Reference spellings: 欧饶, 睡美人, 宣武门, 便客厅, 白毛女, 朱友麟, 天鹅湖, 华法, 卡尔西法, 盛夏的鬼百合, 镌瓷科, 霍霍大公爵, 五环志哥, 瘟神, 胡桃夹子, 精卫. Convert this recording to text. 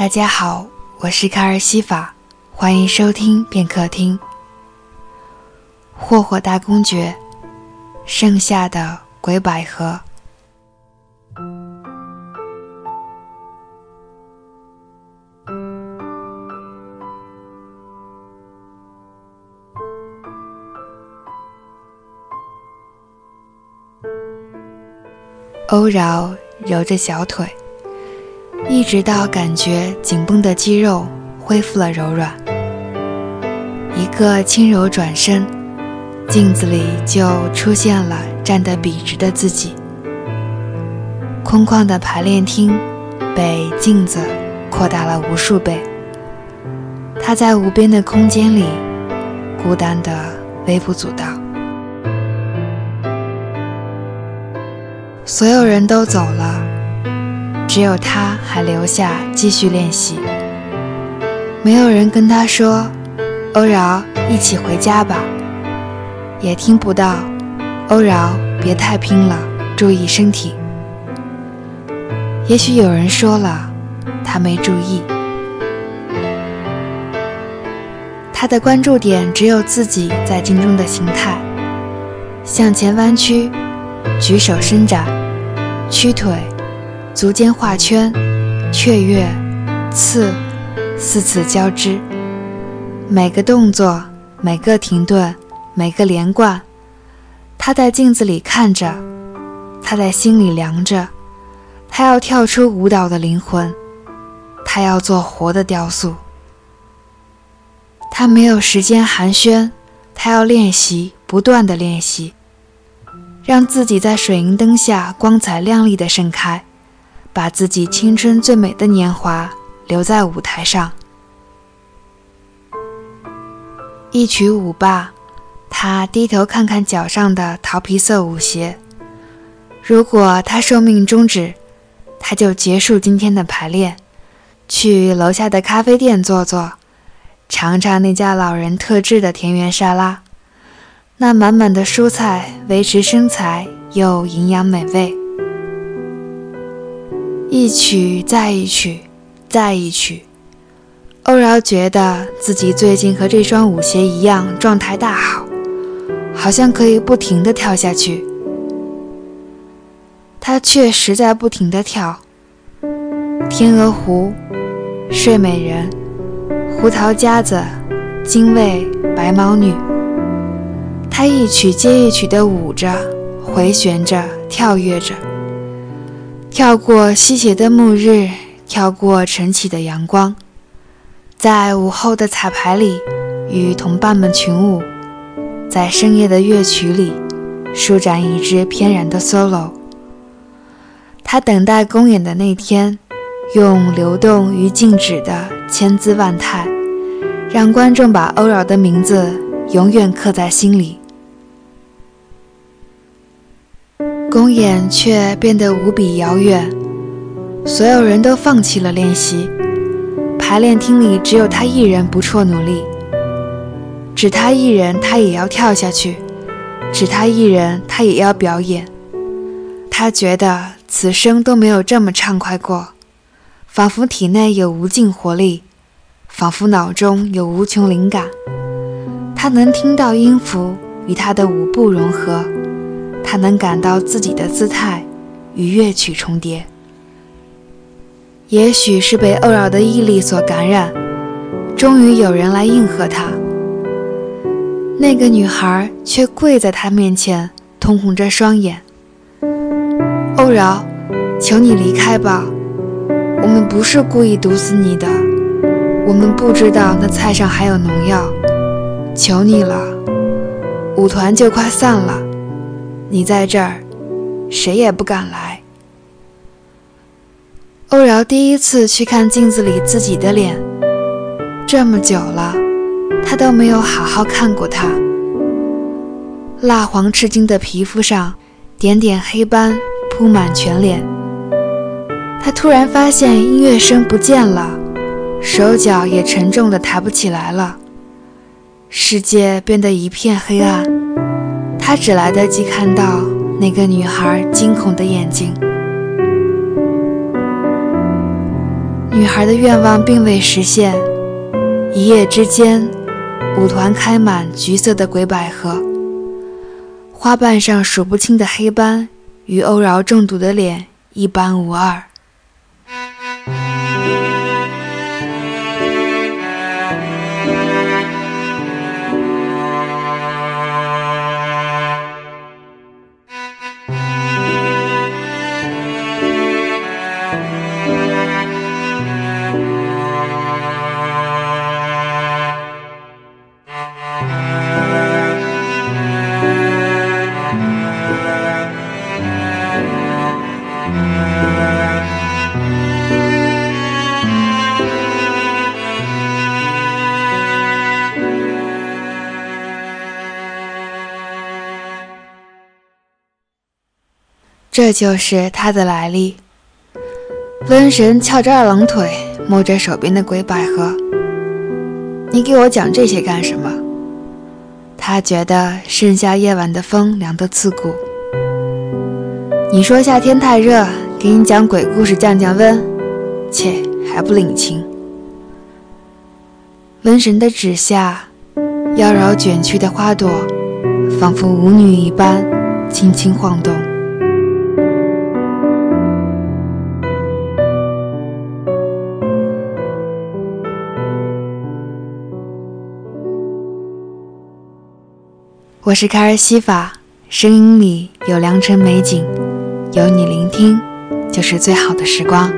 大家好，我是卡尔西法，欢迎收听便客厅。霍霍大公爵，盛夏的鬼百合。欧饶揉着小腿，一直到感觉紧绷的肌肉恢复了柔软，一个轻柔转身，镜子里就出现了站得笔直的自己。空旷的排练厅被镜子扩大了无数倍，他在无边的空间里孤单得微不足道。所有人都走了，只有他还留下继续练习。没有人跟他说欧饶一起回家吧，也听不到欧饶别太拼了，注意身体。也许有人说了，他没注意。他的关注点只有自己在镜中的形态，向前弯曲，举手伸展，屈腿，足尖画圈，雀跃，刺，四次交织。每个动作，每个停顿，每个连贯，他在镜子里看着，他在心里量着。他要跳出舞蹈的灵魂，他要做活的雕塑。他没有时间寒暄，他要练习，不断的练习，让自己在水银灯下光彩亮丽地盛开，把自己青春最美的年华留在舞台上。一曲舞罢，他低头看看脚上的桃皮色舞鞋。如果他寿命终止，他就结束今天的排练，去楼下的咖啡店坐坐，尝尝那家老人特制的田园沙拉，那满满的蔬菜维持身材又营养美味。一曲再一曲再一曲，欧饶觉得自己最近和这双舞鞋一样状态大好，好像可以不停地跳下去。他确实在不停地跳，天鹅湖、睡美人、胡桃夹子、精卫、白毛女，他一曲接一曲地舞着，回旋着，跳跃着，跳过西斜的暮日，跳过晨起的阳光，在午后的彩排里与同伴们群舞，在深夜的乐曲里舒展一支翩然的 solo。 他等待公演的那天，用流动与静止的千姿万态，让观众把欧饶的名字永远刻在心里。公演却变得无比遥远，所有人都放弃了练习，排练厅里只有他一人不辍努力。只他一人，他也要跳下去，只他一人，他也要表演。他觉得此生都没有这么畅快过，仿佛体内有无尽活力，仿佛脑中有无穷灵感。他能听到音符与他的舞步融合，他能感到自己的姿态与乐曲重叠。也许是被欧饶的毅力所感染，终于有人来应和他。那个女孩却跪在他面前，通红着双眼。欧饶，求你离开吧，我们不是故意毒死你的，我们不知道那菜上还有农药，求你了，舞团就快散了，你在这儿，谁也不敢来。欧饶第一次去看镜子里自己的脸，这么久了，他都没有好好看过他。蜡黄赤金的皮肤上，点点黑斑铺满全脸。他突然发现音乐声不见了，手脚也沉重地抬不起来了，世界变得一片黑暗。他只来得及看到那个女孩惊恐的眼睛。女孩的愿望并未实现，一夜之间，舞团开满橘色的鬼百合，花瓣上数不清的黑斑与欧饶中毒的脸一般无二。这就是他的来历。瘟神翘着二郎腿，摸着手边的鬼百合。你给我讲这些干什么？他觉得盛夏夜晚的风凉得刺骨。你说夏天太热，给你讲鬼故事降降温，切，还不领情。瘟神的指下，妖娆卷曲的花朵，仿佛舞女一般，轻轻晃动。我是卡尔西法，声音里有良辰美景，有你聆听，就是最好的时光。